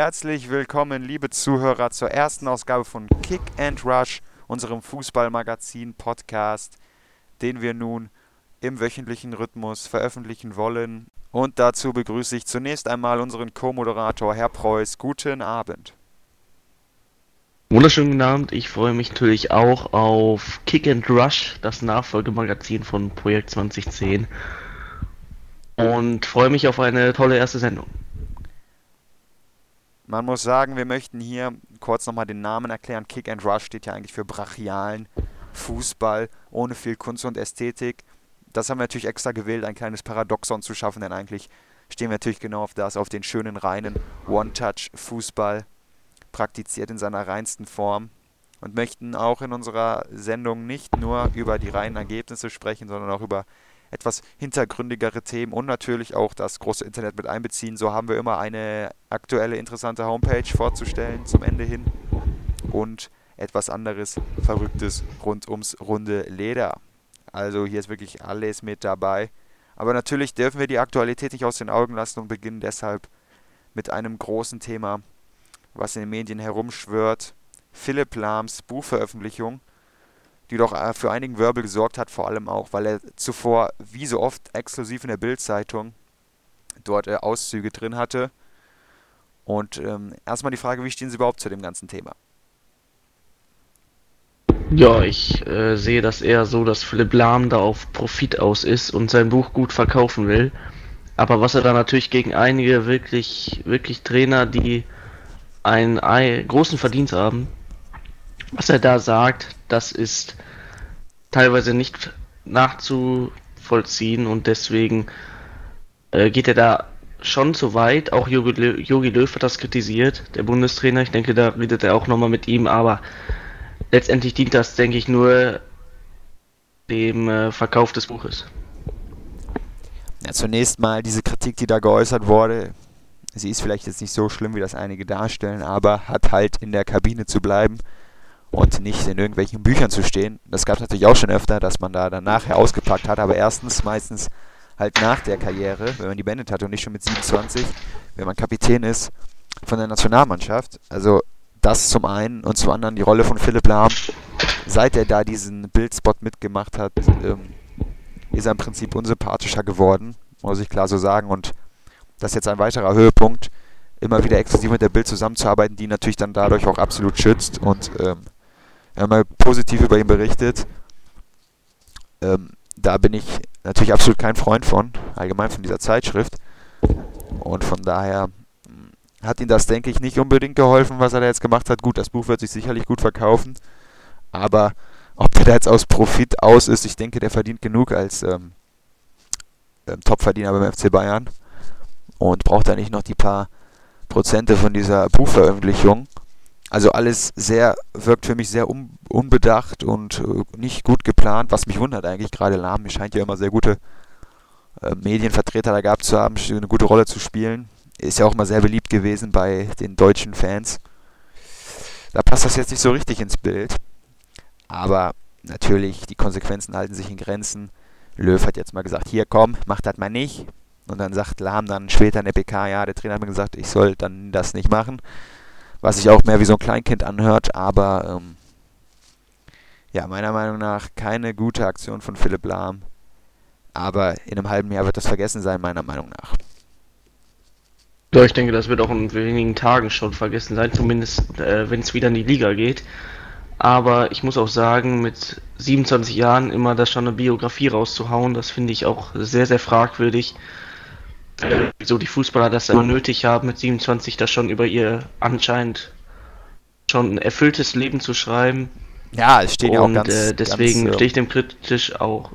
Herzlich willkommen, liebe Zuhörer, zur ersten Ausgabe von Kick and Rush, unserem Fußballmagazin-Podcast, den wir nun im wöchentlichen Rhythmus veröffentlichen wollen. Und dazu begrüße ich zunächst einmal unseren Co-Moderator Herr Preuß. Guten Abend. Wunderschönen guten Abend. Ich freue mich natürlich auch auf Kick and Rush, das Nachfolgemagazin von Projekt 2010. Und freue mich auf eine tolle erste Sendung. Man muss sagen, wir möchten hier kurz nochmal den Namen erklären. Kick and Rush steht ja eigentlich für brachialen Fußball, ohne viel Kunst und Ästhetik. Das haben wir natürlich extra gewählt, ein kleines Paradoxon zu schaffen, denn eigentlich stehen wir natürlich genau auf das, auf den schönen, reinen One-Touch-Fußball, praktiziert in seiner reinsten Form, und möchten auch in unserer Sendung nicht nur über die reinen Ergebnisse sprechen, sondern auch über etwas hintergründigere Themen und natürlich auch das große Internet mit einbeziehen. So haben wir immer eine aktuelle, interessante Homepage vorzustellen zum Ende hin und etwas anderes, Verrücktes rund ums runde Leder. Also hier ist wirklich alles mit dabei. Aber natürlich dürfen wir die Aktualität nicht aus den Augen lassen und beginnen deshalb mit einem großen Thema, was in den Medien herumschwirrt. Philipp Lahms Buchveröffentlichung, die doch für einigen Wirbel gesorgt hat, vor allem auch, weil er zuvor, wie so oft, exklusiv in der Bild-Zeitung dort Auszüge drin hatte. Und erstmal die Frage, wie stehen Sie überhaupt zu dem ganzen Thema? Ja, ich sehe das eher so, dass Philipp Lahm da auf Profit aus ist und sein Buch gut verkaufen will. Aber was er da natürlich gegen einige wirklich Trainer, die einen großen Verdienst haben, was er da sagt, das ist teilweise nicht nachzuvollziehen, und deswegen geht er da schon zu weit. Auch Jogi Löw hat das kritisiert, der Bundestrainer. Ich denke, da redet er auch nochmal mit ihm, aber letztendlich dient das, denke ich, nur dem Verkauf des Buches. Ja, zunächst mal diese Kritik, die da geäußert wurde. Sie ist vielleicht jetzt nicht so schlimm, wie das einige darstellen, aber hat halt in der Kabine zu bleiben und nicht in irgendwelchen Büchern zu stehen. Das gab es natürlich auch schon öfter, dass man da dann nachher ausgepackt hat, aber erstens meistens halt nach der Karriere, wenn man die beendet hat und nicht schon mit 27, wenn man Kapitän ist von der Nationalmannschaft. Also das zum einen, und zum anderen die Rolle von Philipp Lahm. Seit er da diesen Bildspot mitgemacht hat, ist er im Prinzip unsympathischer geworden, muss ich klar so sagen. Und das ist jetzt ein weiterer Höhepunkt, immer wieder exklusiv mit der Bild zusammenzuarbeiten, die natürlich dann dadurch auch absolut schützt und einmal positiv über ihn berichtet. Da bin ich natürlich absolut kein Freund von, allgemein von dieser Zeitschrift. Und von daher hat ihm das, denke ich, nicht unbedingt geholfen, was er da jetzt gemacht hat. Gut, das Buch wird sich sicherlich gut verkaufen, aber ob der da jetzt aus Profit aus ist, ich denke, der verdient genug als Topverdiener beim FC Bayern und braucht da nicht noch die paar Prozente von dieser Buchveröffentlichung. Also alles wirkt für mich sehr unbedacht und nicht gut geplant, was mich wundert eigentlich gerade. Lahm, mir scheint ja immer sehr gute Medienvertreter da gehabt zu haben, eine gute Rolle zu spielen. Ist ja auch mal sehr beliebt gewesen bei den deutschen Fans. Da passt das jetzt nicht so richtig ins Bild. Aber natürlich, die Konsequenzen halten sich in Grenzen. Löw hat jetzt mal gesagt, hier komm, mach das mal nicht. Und dann sagt Lahm dann später in der PK, ja, der Trainer hat mir gesagt, ich soll dann das nicht machen. Was sich auch mehr wie so ein Kleinkind anhört. Aber ja, meiner Meinung nach keine gute Aktion von Philipp Lahm. Aber in einem halben Jahr wird das vergessen sein, meiner Meinung nach. Ja, ich denke, das wird auch in wenigen Tagen schon vergessen sein, zumindest wenn es wieder in die Liga geht. Aber ich muss auch sagen, mit 27 Jahren immer da schon eine Biografie rauszuhauen, das finde ich auch sehr, sehr fragwürdig. Wieso die Fußballer das immer nötig haben, mit 27 da schon über ihr anscheinend schon ein erfülltes Leben zu schreiben. Ja, es steht ja auch ganz... Und deswegen stehe ich dem Buch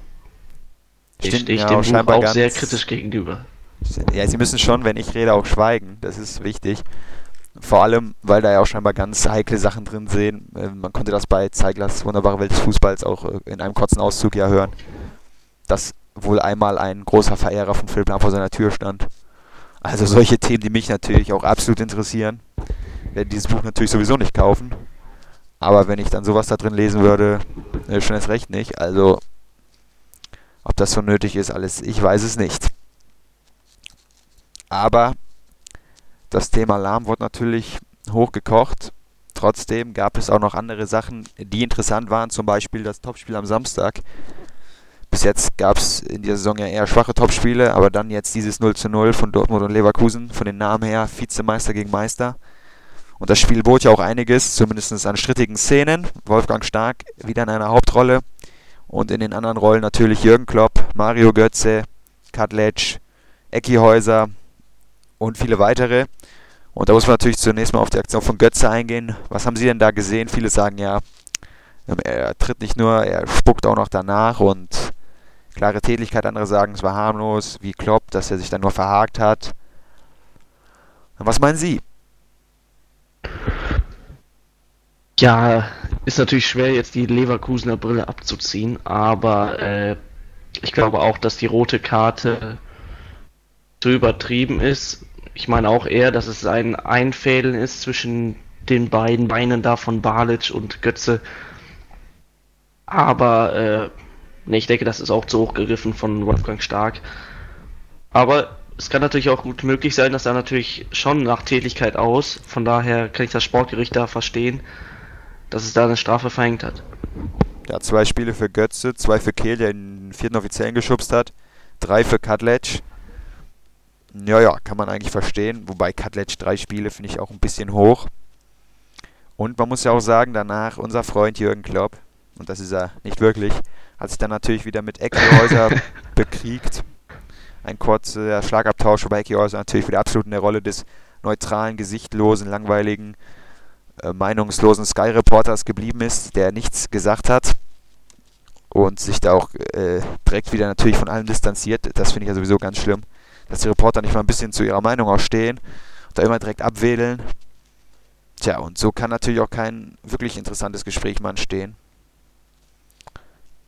auch sehr kritisch gegenüber. Ja, Sie müssen schon, wenn ich rede, auch schweigen. Das ist wichtig. Vor allem, weil da ja auch scheinbar ganz heikle Sachen drin sind. Man konnte das bei Zeiglers Wunderbare Welt des Fußballs auch in einem kurzen Auszug ja hören, dass wohl einmal ein großer Verehrer von Philipp Lahm vor seiner Tür stand. Also solche Themen, die mich natürlich auch absolut interessieren. Ich werde dieses Buch natürlich sowieso nicht kaufen. Aber wenn ich dann sowas da drin lesen würde, schon erst recht nicht. Also, ob das so nötig ist, alles, ich weiß es nicht. Aber Das Thema Lahm wurde natürlich hochgekocht. Trotzdem gab es auch noch andere Sachen, die interessant waren, zum Beispiel das Topspiel am Samstag. Bis jetzt gab es in dieser Saison ja eher schwache Topspiele, aber dann jetzt dieses 0:0 von Dortmund und Leverkusen, von den Namen her Vizemeister gegen Meister. Und das Spiel bot ja auch einiges, zumindest an strittigen Szenen. Wolfgang Stark wieder in einer Hauptrolle und in den anderen Rollen natürlich Jürgen Klopp, Mario Götze, Kadlec, Ecki Häuser und viele weitere. Und da muss man natürlich zunächst mal auf die Aktion von Götze eingehen. Was haben Sie denn da gesehen? Viele sagen ja, er tritt nicht nur, er spuckt auch noch danach und klare Tätlichkeit. Andere sagen, es war harmlos, wie Klopp, dass er sich dann nur verhakt hat. Und was meinen Sie? Ja, ist natürlich schwer, jetzt die Leverkusener Brille abzuziehen, aber ich glaube auch, dass die rote Karte zu übertrieben ist. Ich meine auch eher, dass es ein Einfädeln ist zwischen den beiden Beinen da von Balic und Götze. Aber ich denke, das ist auch zu hoch gegriffen von Wolfgang Stark. Aber es kann natürlich auch gut möglich sein, dass er natürlich schon nach Tätlichkeit aus. Von daher kann ich das Sportgericht da verstehen, dass es da eine Strafe verhängt hat. Ja, 2 Spiele für Götze, 2 für Kehl, der den 4. Offiziellen geschubst hat, 3 für Kadlec. Ja, kann man eigentlich verstehen. Wobei Kadlec 3 Spiele finde ich auch ein bisschen hoch. Und man muss ja auch sagen, danach unser Freund Jürgen Klopp, und das ist er nicht wirklich, hat sich dann natürlich wieder mit Ecki Häuser bekriegt. Ein kurzer Schlagabtausch, wobei Ecki Häuser natürlich wieder absolut in der Rolle des neutralen, gesichtlosen, langweiligen, meinungslosen Sky-Reporters geblieben ist, der nichts gesagt hat. Und sich da auch direkt wieder natürlich von allem distanziert. Das finde ich ja sowieso ganz schlimm, dass die Reporter nicht mal ein bisschen zu ihrer Meinung auch stehen und da immer direkt abwedeln. Tja, und so kann natürlich auch kein wirklich interessantes Gespräch mal entstehen.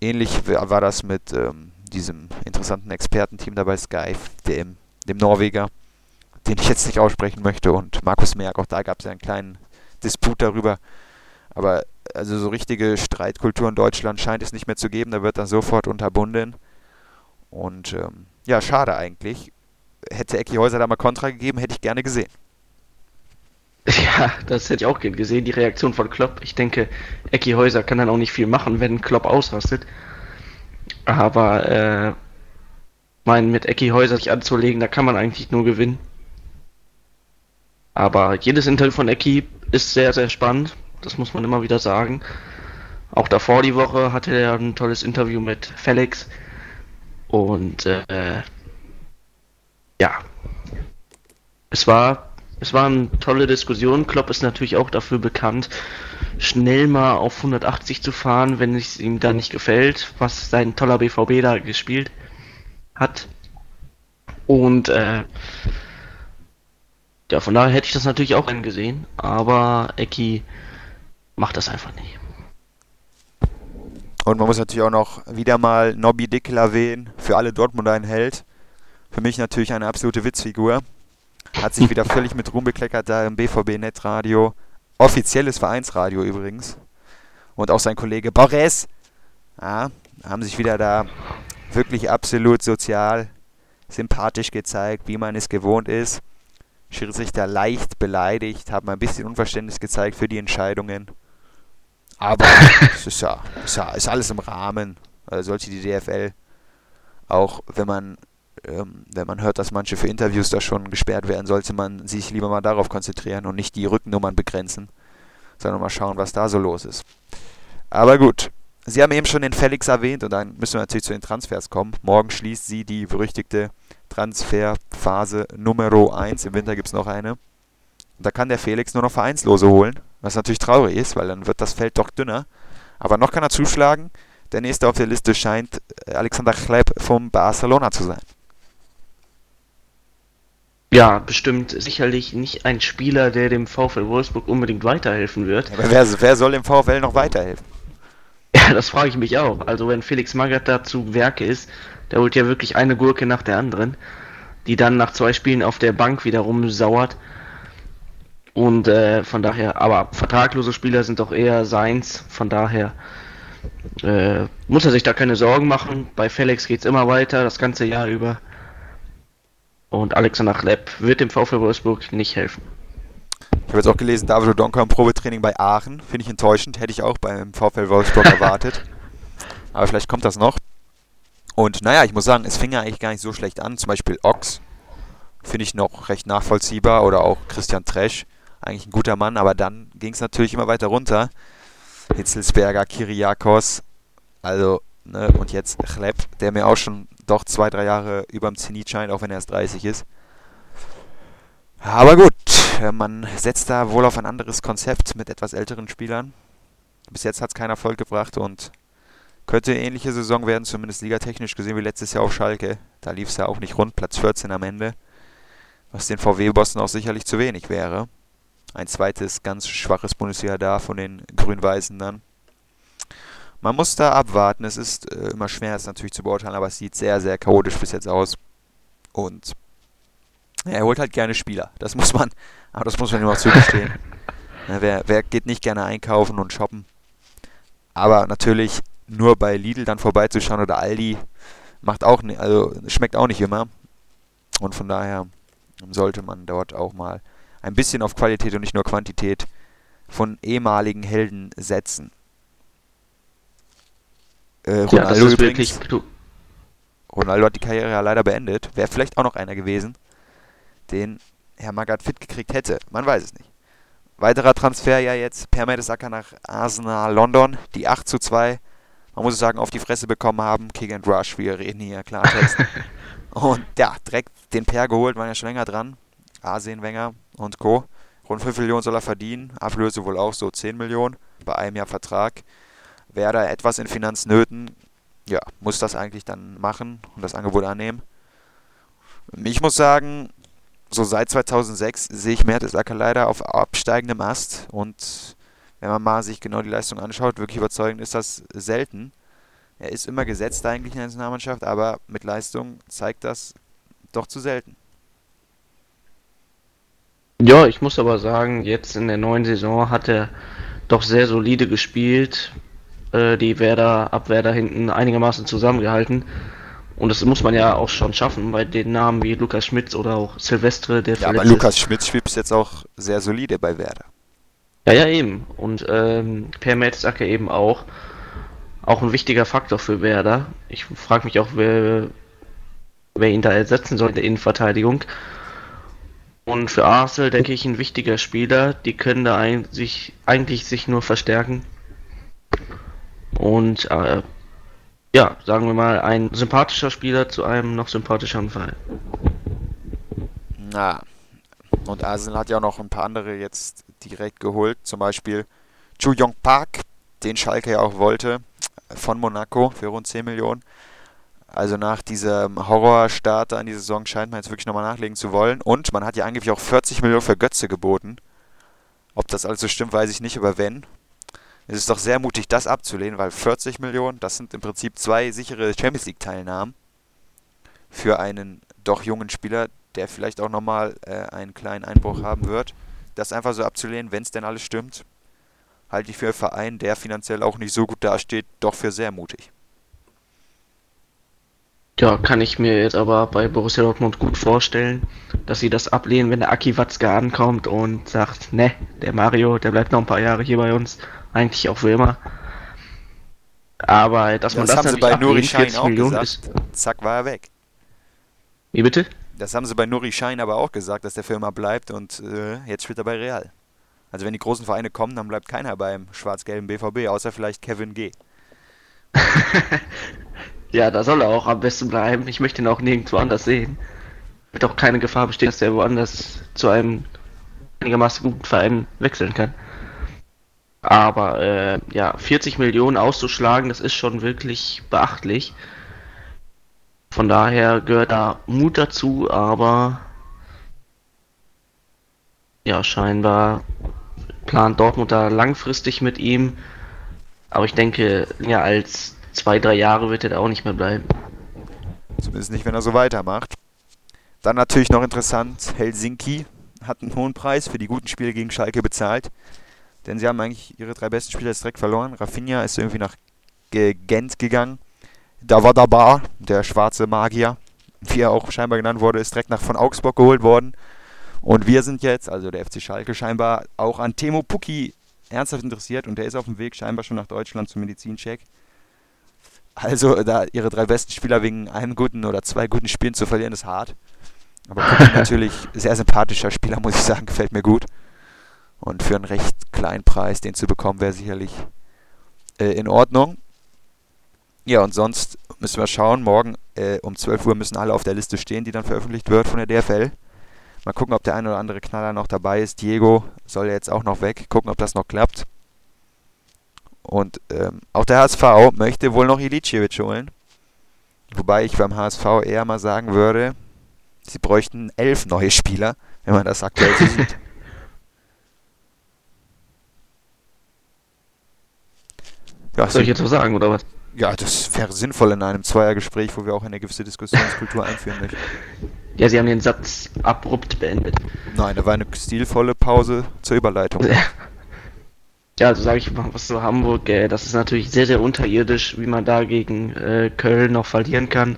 Ähnlich war das mit diesem interessanten Expertenteam da bei Sky, dem Norweger, den ich jetzt nicht aussprechen möchte, und Markus Merk. Auch da gab es ja einen kleinen Disput darüber. Aber also so richtige Streitkultur in Deutschland scheint es nicht mehr zu geben. Da wird dann sofort unterbunden. Und ja, schade eigentlich. Hätte Ecki Häuser da mal Kontra gegeben, hätte ich gerne gesehen. Ja, das hätte ich auch gerne gesehen, die Reaktion von Klopp. Ich denke, Ecki Häuser kann dann auch nicht viel machen, wenn Klopp ausrastet. Aber mit Ecki Häuser sich anzulegen, da kann man eigentlich nur gewinnen. Aber jedes Interview von Ecki ist sehr, sehr spannend. Das muss man immer wieder sagen. Auch davor die Woche hatte er ein tolles Interview mit Felix. Und es war eine tolle Diskussion. Klopp ist natürlich auch dafür bekannt, schnell mal auf 180 zu fahren, wenn es ihm dann nicht gefällt, was sein toller BVB da gespielt hat. Und von daher hätte ich das natürlich auch gern gesehen, aber Ecki macht das einfach nicht. Und man muss natürlich auch noch wieder mal Nobby Dickel erwähnen, für alle Dortmunder ein Held. Für mich natürlich eine absolute Witzfigur. Hat sich wieder völlig mit Ruhm bekleckert da im BVB-Netradio. Offizielles Vereinsradio übrigens. Und auch sein Kollege Boris haben sich wieder da wirklich absolut sozial, sympathisch gezeigt, wie man es gewohnt ist. Schiedsrichter leicht beleidigt, haben ein bisschen Unverständnis gezeigt für die Entscheidungen. Aber es ist alles im Rahmen. Sollte die DFL, auch wenn man hört, dass manche für Interviews da schon gesperrt werden, sollte man sich lieber mal darauf konzentrieren und nicht die Rückennummern begrenzen, sondern mal schauen, was da so los ist. Aber gut, Sie haben eben schon den Felix erwähnt und dann müssen wir natürlich zu den Transfers kommen. Morgen schließt sie die berüchtigte Transferphase Numero 1. Im Winter gibt es noch eine. Und da kann der Felix nur noch Vereinslose holen. Was natürlich traurig ist, weil dann wird das Feld doch dünner. Aber noch kann er zuschlagen. Der nächste auf der Liste scheint Alexander Hleb vom Barcelona zu sein. Ja, bestimmt sicherlich nicht ein Spieler, der dem VfL Wolfsburg unbedingt weiterhelfen wird. Aber wer soll dem VfL noch weiterhelfen? Ja, das frage ich mich auch. Also wenn Felix Magath da zu Werke ist, der holt ja wirklich eine Gurke nach der anderen, die dann nach 2 Spielen auf der Bank wieder rumsauert. Und von daher, aber vertraglose Spieler sind doch eher seins, von daher muss er sich da keine Sorgen machen. Bei Felix geht es immer weiter, das ganze Jahr über. Und Alexander Hleb wird dem VfL Wolfsburg nicht helfen. Ich habe jetzt auch gelesen, David Donker im Probetraining bei Aachen. Finde ich enttäuschend. Hätte ich auch beim VfL Wolfsburg erwartet. Aber vielleicht kommt das noch. Und naja, ich muss sagen, es fing ja eigentlich gar nicht so schlecht an. Zum Beispiel Ochs finde ich noch recht nachvollziehbar. Oder auch Christian Tresch. Eigentlich ein guter Mann. Aber dann ging es natürlich immer weiter runter. Hitzelsberger, Kiriakos. Also, ne, und jetzt Hleb, der mir auch schon doch 2-3 Jahre über dem Zenit scheint, auch wenn er erst 30 ist. Aber gut, man setzt da wohl auf ein anderes Konzept mit etwas älteren Spielern. Bis jetzt hat es keinen Erfolg gebracht und könnte eine ähnliche Saison werden, zumindest ligatechnisch gesehen, wie letztes Jahr auf Schalke. Da lief es ja auch nicht rund, Platz 14 am Ende, was den VW-Bossen auch sicherlich zu wenig wäre. Ein zweites ganz schwaches Bundesliga da von den Grün-Weißen dann. Man muss da abwarten, es ist immer schwer, es natürlich zu beurteilen, aber es sieht sehr, sehr chaotisch bis jetzt aus. Und ja, er holt halt gerne Spieler, das muss man ihm auch zugestehen. Ja, wer geht nicht gerne einkaufen und shoppen? Aber natürlich nur bei Lidl dann vorbeizuschauen oder Aldi macht auch nicht, also schmeckt auch nicht immer. Und von daher sollte man dort auch mal ein bisschen auf Qualität und nicht nur Quantität von ehemaligen Helden setzen. Ronaldo, übrigens, Ronaldo hat die Karriere ja leider beendet. Wäre vielleicht auch noch einer gewesen, den Herr Magath fit gekriegt hätte. Man weiß es nicht. Weiterer Transfer ja jetzt Per Mertesacker nach Arsenal London. Die 8:2, man muss es sagen, auf die Fresse bekommen haben. Kick and Rush, wir reden hier Klartext. Und ja, direkt den Per geholt, waren ja schon länger dran. Arsene Wenger und Co. Rund 5 Millionen soll er verdienen. Ablöse wohl auch so 10 Millionen bei einem Jahr Vertrag. Wer da etwas in Finanznöten, ja, muss das eigentlich dann machen und das Angebot annehmen. Ich muss sagen, so seit 2006 sehe ich Mertesacker leider auf absteigendem Ast und wenn man mal sich genau die Leistung anschaut, wirklich überzeugend ist das selten. Er ist immer gesetzt eigentlich in der Nationalmannschaft, aber mit Leistung zeigt das doch zu selten. Ja, ich muss aber sagen, jetzt in der neuen Saison hat er doch sehr solide gespielt, die Abwehr da hinten einigermaßen zusammengehalten. Und das muss man ja auch schon schaffen, bei den Namen wie Lukas Schmitz oder auch Silvestre, der verletzt ist. Ja, aber Lukas Schmitz spielt jetzt auch sehr solide bei Werder. Ja, eben. Und Per Mertesacker eben auch ein wichtiger Faktor für Werder. Ich frage mich auch, wer ihn da ersetzen soll in der Innenverteidigung. Und für Arsenal, denke ich, ein wichtiger Spieler. Die können da eigentlich sich nur verstärken. Und ja, sagen wir mal, ein sympathischer Spieler zu einem noch sympathischeren Verein. Na, und Arsenal hat ja auch noch ein paar andere jetzt direkt geholt. Zum Beispiel Chu Jong Park, den Schalke ja auch wollte, von Monaco für rund 10 Millionen. Also nach diesem Horrorstart an die Saison scheint man jetzt wirklich nochmal nachlegen zu wollen. Und man hat ja angeblich auch 40 Millionen für Götze geboten. Ob das alles so stimmt, weiß ich nicht, aber wenn... Es ist doch sehr mutig, das abzulehnen, weil 40 Millionen, das sind im Prinzip 2 sichere Champions-League-Teilnahmen für einen doch jungen Spieler, der vielleicht auch nochmal einen kleinen Einbruch haben wird. Das einfach so abzulehnen, wenn es denn alles stimmt, halte ich für einen Verein, der finanziell auch nicht so gut dasteht, doch für sehr mutig. Ja, kann ich mir jetzt aber bei Borussia Dortmund gut vorstellen, dass sie das ablehnen, wenn der Aki Watzke ankommt und sagt, ne, der Mario, der bleibt noch ein paar Jahre hier bei uns, eigentlich auch für immer. Aber dass man das natürlich bei Nuri Şahin auch gesagt, ist, zack, war er weg. Wie bitte? Das haben sie bei Nuri Şahin aber auch gesagt, dass der für immer bleibt und jetzt spielt er bei Real. Also wenn die großen Vereine kommen, dann bleibt keiner beim schwarz-gelben BVB, außer vielleicht Kevin G. Ja, da soll er auch am besten bleiben. Ich möchte ihn auch nirgendwo anders sehen. Wird auch keine Gefahr bestehen, dass er woanders zu einem einigermaßen guten Verein wechseln kann. Aber ja, 40 Millionen auszuschlagen, das ist schon wirklich beachtlich. Von daher gehört da Mut dazu, aber ja, scheinbar plant Dortmund da langfristig mit ihm. Aber ich denke, ja, als 2-3 Jahre wird er da auch nicht mehr bleiben. Zumindest nicht, wenn er so weitermacht. Dann natürlich noch interessant, Helsinki hat einen hohen Preis für die guten Spiele gegen Schalke bezahlt. Denn sie haben eigentlich ihre 3 besten Spieler direkt verloren. Rafinha ist irgendwie nach Gent gegangen. Da war der Schwarze Magier, wie er auch scheinbar genannt wurde, ist direkt nach von Augsburg geholt worden. Und wir sind jetzt, also der FC Schalke, scheinbar auch an Teemu Pukki ernsthaft interessiert. Und der ist auf dem Weg scheinbar schon nach Deutschland zum Medizincheck. Also da ihre drei besten Spieler wegen einem guten oder zwei guten Spielen zu verlieren, ist hart. Aber Pukki natürlich sehr sympathischer Spieler, muss ich sagen, gefällt mir gut. Und für einen recht kleinen Preis den zu bekommen, wäre sicherlich in Ordnung. Ja, und sonst müssen wir schauen. Morgen um 12 Uhr müssen alle auf der Liste stehen, die dann veröffentlicht wird von der DFL. Mal gucken, ob der ein oder andere Knaller noch dabei ist. Diego soll jetzt auch noch weg. Gucken, ob das noch klappt. Und auch der HSV möchte wohl noch Ilićević holen. Wobei ich beim HSV eher mal sagen würde, sie bräuchten 11 neue Spieler, wenn man das aktuell so sieht. Ja, soll ich jetzt was sagen, oder was? Ja, das wäre sinnvoll in einem Zweiergespräch, wo wir auch eine gewisse Diskussionskultur einführen möchten. Ja, Sie haben den Satz abrupt beendet. Nein, da war eine stilvolle Pause zur Überleitung. Ja, also sage ich mal was zu Hamburg. Das ist natürlich sehr, sehr unterirdisch, wie man da gegen Köln noch verlieren kann.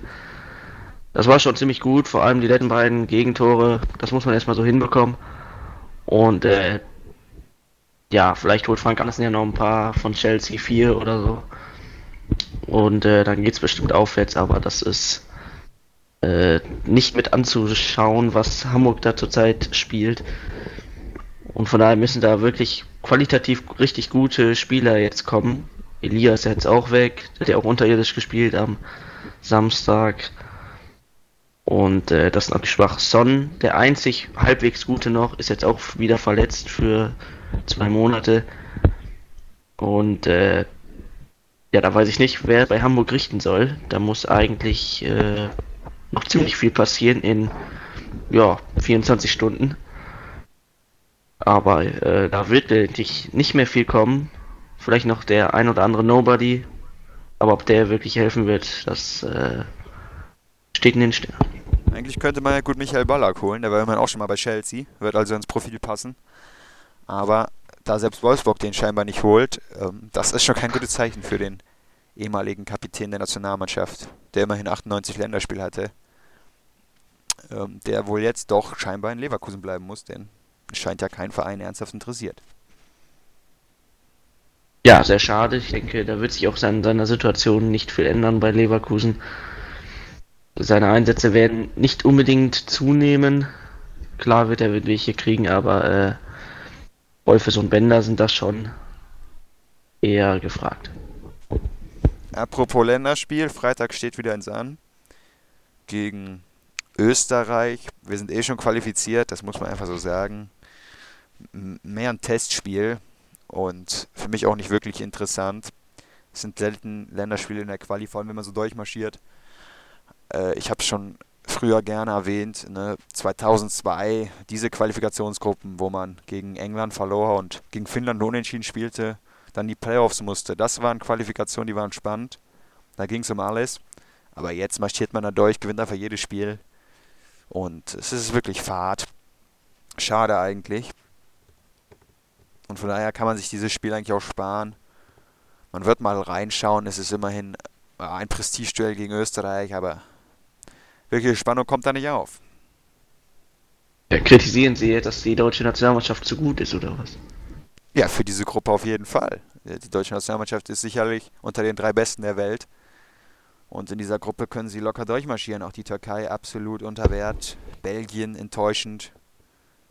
Das war schon ziemlich gut, vor allem die letzten beiden Gegentore. Das muss man erstmal so hinbekommen. Und ja, vielleicht holt Frank Anderson ja noch ein paar von Chelsea 4 oder so. Und dann geht's bestimmt aufwärts, aber das ist nicht mit anzuschauen, was Hamburg da zurzeit spielt. Und von daher müssen da wirklich qualitativ richtig gute Spieler jetzt kommen. Elias ist jetzt auch weg, der hat ja auch unterirdisch gespielt am Samstag. Und das ist natürlich schwach. Son, der einzig halbwegs gute noch, ist jetzt auch wieder verletzt für 2 Monate. Und ja, da weiß ich nicht, wer bei Hamburg richten soll. Da muss eigentlich noch ziemlich viel passieren in 24 Stunden. Aber da wird nicht mehr viel kommen. Vielleicht noch der ein oder andere Nobody. Aber ob der wirklich helfen wird, das steht in den Sternen. Eigentlich könnte man ja gut Michael Ballack holen. Der war immerhin auch schon mal bei Chelsea. Wird also ins Profil passen. Aber da selbst Wolfsburg den scheinbar nicht holt, das ist schon kein gutes Zeichen für den ehemaligen Kapitän der Nationalmannschaft, der immerhin 98 Länderspiele hatte, der wohl jetzt doch scheinbar in Leverkusen bleiben muss, denn es scheint ja kein Verein ernsthaft interessiert. Ja, sehr schade. Ich denke, da wird sich auch an seiner Situation nicht viel ändern bei Leverkusen. Seine Einsätze werden nicht unbedingt zunehmen. Klar wird er welche kriegen, aber Wolfes und Bender sind das schon eher gefragt. Apropos Länderspiel, Freitag steht wieder eins an gegen Österreich. Wir sind eh schon qualifiziert, das muss man einfach so sagen. Mehr ein Testspiel und für mich auch nicht wirklich interessant. Es sind selten Länderspiele in der Quali, vor allem wenn man so durchmarschiert. Ich habe es schon früher gerne erwähnt, ne? 2002, diese Qualifikationsgruppen, wo man gegen England verlor und gegen Finnland nur unentschieden spielte, dann die Playoffs musste. Das waren Qualifikationen, die waren spannend. Da ging es um alles. Aber jetzt marschiert man da durch, gewinnt einfach jedes Spiel. Und es ist wirklich fad. Schade eigentlich. Und von daher kann man sich dieses Spiel eigentlich auch sparen. Man wird mal reinschauen. Es ist immerhin ein Prestigeduell gegen Österreich, aber wirklich Spannung kommt da nicht auf. Ja, kritisieren Sie, dass die deutsche Nationalmannschaft zu gut ist, oder was? Ja, für diese Gruppe auf jeden Fall. Die deutsche Nationalmannschaft ist sicherlich unter den 3 Besten der Welt. Und in dieser Gruppe können sie locker durchmarschieren. Auch die Türkei absolut unter Wert. Belgien enttäuschend.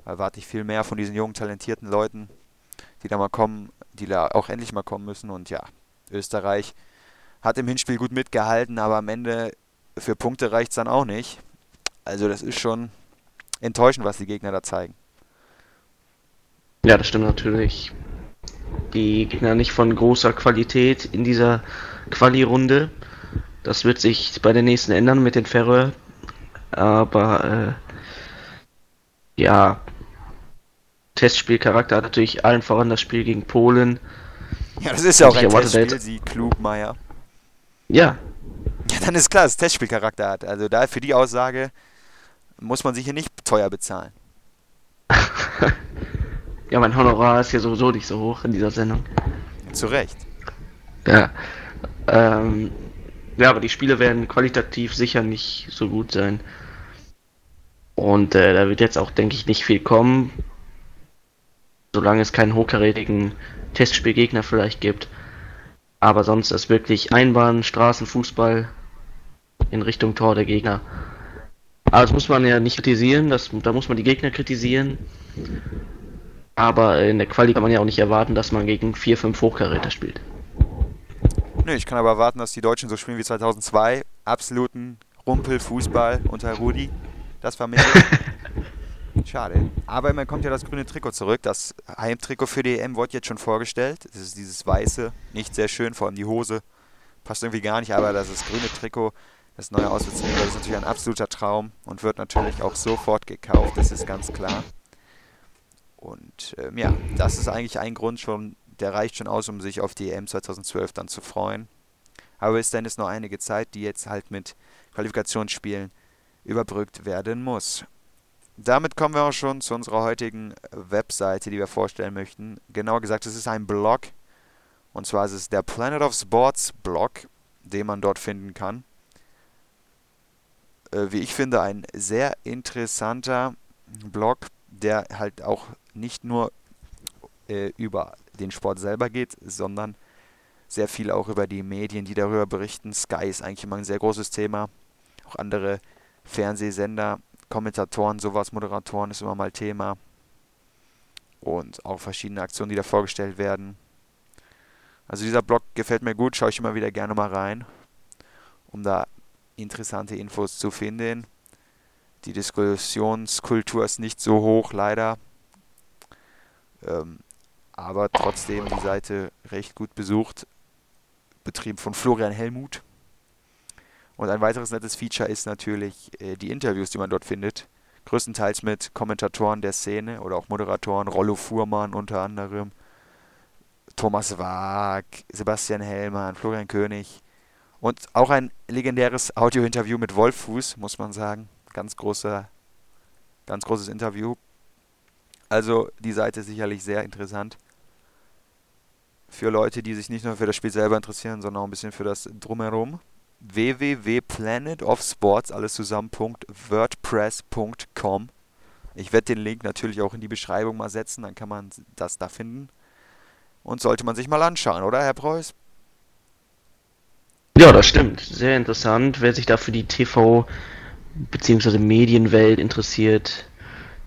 Da erwarte ich viel mehr von diesen jungen, talentierten Leuten, die da mal kommen, die da auch endlich mal kommen müssen. Und ja, Österreich hat im Hinspiel gut mitgehalten, aber am Ende für Punkte reicht es dann auch nicht. Also das ist schon enttäuschend, was die Gegner da zeigen. Ja, das stimmt natürlich. Die Gegner nicht von großer Qualität in dieser Quali-Runde. Das wird sich bei der nächsten ändern mit den Färöer. Aber ja, Testspielcharakter hat natürlich allen voran das Spiel gegen Polen. Ja, das ist ja auch ein Testspiel, Sie Klugmeier. Ja. Ja, dann ist klar, dass es Testspielcharakter hat. Also da für die Aussage muss man sich hier nicht teuer bezahlen. Ja, mein Honorar ist ja sowieso nicht so hoch in dieser Sendung. Zu Recht. Ja. Ja, aber die Spiele werden qualitativ sicher nicht so gut sein. Und da wird jetzt auch, denke ich, nicht viel kommen. Solange es keinen hochkarätigen Testspielgegner vielleicht gibt. Aber sonst ist wirklich Einbahn, Straßenfußball in Richtung Tor der Gegner. Aber das muss man ja nicht kritisieren, da muss man die Gegner kritisieren. Aber in der Quali kann man ja auch nicht erwarten, dass man gegen 4-5 Hochkaräter spielt. Nö, ich kann aber erwarten, dass die Deutschen so spielen wie 2002. Absoluten Rumpelfußball unter Rudi. Das war mir schade. Aber man kommt ja das grüne Trikot zurück. Das Heimtrikot für die EM wurde jetzt schon vorgestellt. Das ist dieses weiße, nicht sehr schön, vor allem die Hose. Passt irgendwie gar nicht, aber das ist grüne Trikot. Das neue Auswärtstrikot, das ist natürlich ein absoluter Traum und wird natürlich auch sofort gekauft, das ist ganz klar. Und ja, das ist eigentlich ein Grund schon, der reicht schon aus, um sich auf die EM 2012 dann zu freuen. Aber bis dann ist noch einige Zeit, die jetzt halt mit Qualifikationsspielen überbrückt werden muss. Damit kommen wir auch schon zu unserer heutigen Webseite, die wir vorstellen möchten. Genauer gesagt, es ist ein Blog, und zwar ist es der Planet of Sports Blog, den man dort finden kann. Wie ich finde, ein sehr interessanter Blog, der halt auch nicht nur über den Sport selber geht, sondern sehr viel auch über die Medien, die darüber berichten. Sky ist eigentlich immer ein sehr großes Thema. Auch andere Fernsehsender, Kommentatoren, sowas, Moderatoren ist immer mal Thema. Und auch verschiedene Aktionen, die da vorgestellt werden. Also dieser Blog gefällt mir gut, schaue ich immer wieder gerne mal rein, um da interessante Infos zu finden. Die Diskussionskultur ist nicht so hoch, leider. Aber trotzdem die Seite recht gut besucht. Betrieben von Florian Hellmuth. Und ein weiteres nettes Feature ist natürlich die Interviews, die man dort findet. Größtenteils mit Kommentatoren der Szene oder auch Moderatoren. Rollo Fuhrmann unter anderem. Thomas Waag, Sebastian Hellmann, Florian König. Und auch ein legendäres Audio-Interview mit Wolf Fuß, muss man sagen. Ganz großes Interview. Also die Seite ist sicherlich sehr interessant. Für Leute, die sich nicht nur für das Spiel selber interessieren, sondern auch ein bisschen für das Drumherum. www.planetofsports, alles zusammen, .wordpress.com. Ich werde den Link natürlich auch in die Beschreibung mal setzen, dann kann man das da finden. Und sollte man sich mal anschauen, oder Herr Preuß? Ja, das stimmt. Sehr interessant. Wer sich da für die TV- bzw. Medienwelt interessiert,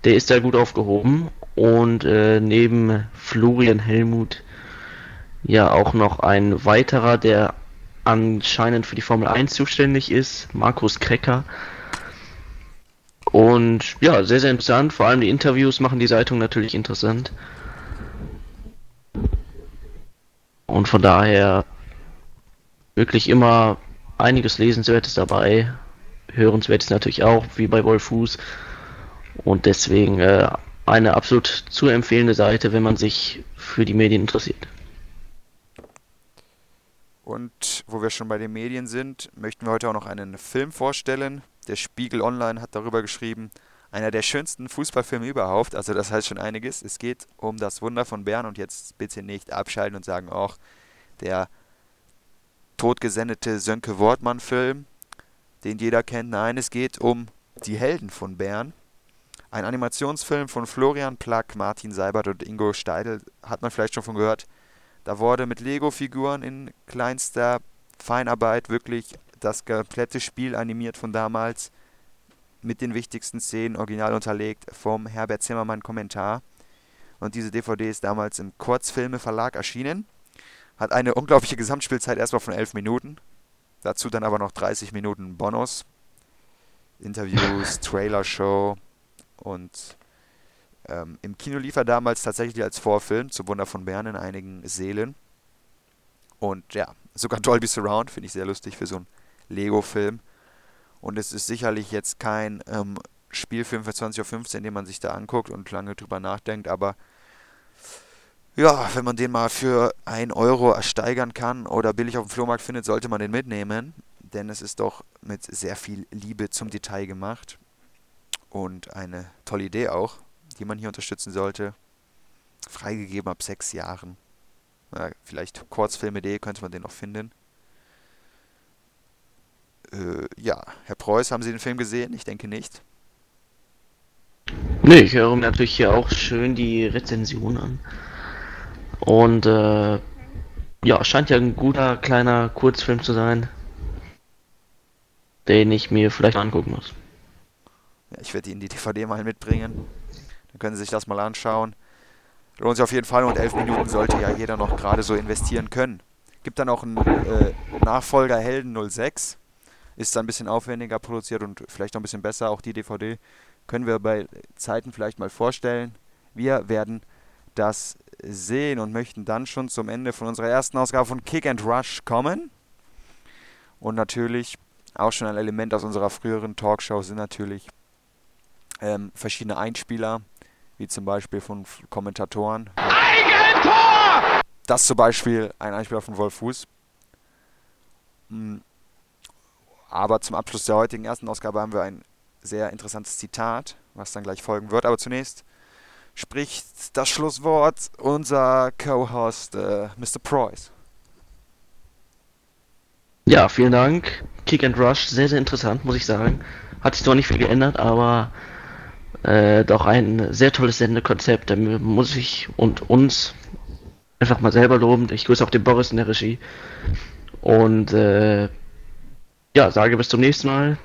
der ist da gut aufgehoben. Und neben Florian Hellmuth ja auch noch ein weiterer, der anscheinend für die Formel 1 zuständig ist, Markus Krecker. Und ja, sehr, sehr interessant. Vor allem die Interviews machen die Zeitung natürlich interessant. Und von daher wirklich immer einiges Lesenswertes dabei, Hörenswertes natürlich auch, wie bei Wolf Fuß. Und deswegen eine absolut zu empfehlende Seite, wenn man sich für die Medien interessiert. Und wo wir schon bei den Medien sind, möchten wir heute auch noch einen Film vorstellen. Der Spiegel Online hat darüber geschrieben, einer der schönsten Fußballfilme überhaupt. Also das heißt schon einiges. Es geht um das Wunder von Bern. Und jetzt bitte nicht abschalten und sagen, auch der totgesendete Sönke-Wortmann-Film, den jeder kennt. Nein, es geht um die Helden von Bern. Ein Animationsfilm von Florian Plack, Martin Seibert und Ingo Steidl, hat man vielleicht schon von gehört. Da wurde mit Lego-Figuren in kleinster Feinarbeit wirklich das komplette Spiel animiert von damals, mit den wichtigsten Szenen original unterlegt vom Herbert Zimmermann Kommentar. Und diese DVD ist damals im Kurzfilme-Verlag erschienen. Hat eine unglaubliche Gesamtspielzeit erstmal von 11 Minuten. Dazu dann aber noch 30 Minuten Bonus. Interviews, Trailershow. Und im Kino lief er damals tatsächlich als Vorfilm zu Wunder von Bern in einigen Sälen. Und ja, sogar Dolby Surround, finde ich sehr lustig für so einen Lego-Film. Und es ist sicherlich jetzt kein Spielfilm für 20:15, den man sich da anguckt und lange drüber nachdenkt, aber ja, wenn man den mal für 1 Euro ersteigern kann oder billig auf dem Flohmarkt findet, sollte man den mitnehmen. Denn es ist doch mit sehr viel Liebe zum Detail gemacht. Und eine tolle Idee auch, die man hier unterstützen sollte. Freigegeben ab 6 Jahren. Na, vielleicht Kurzfilmidee könnte man den noch finden. Ja, Herr Preuß, haben Sie den Film gesehen? Ich denke nicht. Nee, ich höre mir natürlich hier auch schön die Rezension an. Und ja, scheint ja ein guter, kleiner Kurzfilm zu sein, den ich mir vielleicht angucken muss. Ja, ich werde Ihnen die DVD mal mitbringen. Dann können Sie sich das mal anschauen. Lohnt sich auf jeden Fall, und 11 Minuten sollte ja jeder noch gerade so investieren können. Gibt dann auch einen Nachfolger Helden 06. Ist dann ein bisschen aufwendiger produziert und vielleicht noch ein bisschen besser. Auch die DVD können wir bei Zeiten vielleicht mal vorstellen. Wir werden das sehen und möchten dann schon zum Ende von unserer ersten Ausgabe von Kick and Rush kommen. Und natürlich auch schon ein Element aus unserer früheren Talkshow sind natürlich verschiedene Einspieler, wie zum Beispiel von Kommentatoren. Eigentor! Das zum Beispiel ein Einspieler von Wolf Fuß. Aber zum Abschluss der heutigen ersten Ausgabe haben wir ein sehr interessantes Zitat, was dann gleich folgen wird. Aber zunächst spricht das Schlusswort unser Co-Host Mr. Preuß. Ja, vielen Dank. Kick and Rush, sehr, sehr interessant, muss ich sagen. Hat sich zwar nicht viel geändert, aber doch ein sehr tolles Sendekonzept. Da muss ich und uns einfach mal selber loben. Ich grüße auch den Boris in der Regie. Und ja, sage bis zum nächsten Mal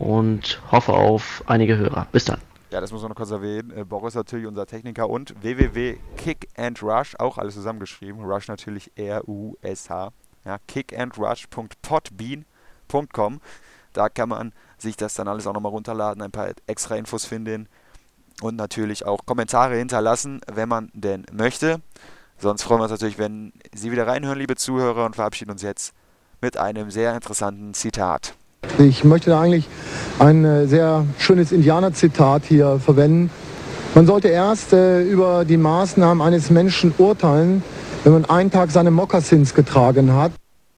und hoffe auf einige Hörer. Bis dann. Ja, das muss man noch kurz erwähnen. Boris natürlich, unser Techniker, und www.kickandrush, auch alles zusammengeschrieben. Rush natürlich R-U-S-H. Ja, kickandrush.podbean.com. Da kann man sich das dann alles auch nochmal runterladen, ein paar extra Infos finden und natürlich auch Kommentare hinterlassen, wenn man denn möchte. Sonst freuen wir uns natürlich, wenn Sie wieder reinhören, liebe Zuhörer, und verabschieden uns jetzt mit einem sehr interessanten Zitat. Ich möchte da eigentlich ein sehr schönes Indianer-Zitat hier verwenden. Man sollte erst über die Maßnahmen eines Menschen urteilen, wenn man einen Tag seine Mokassins getragen hat.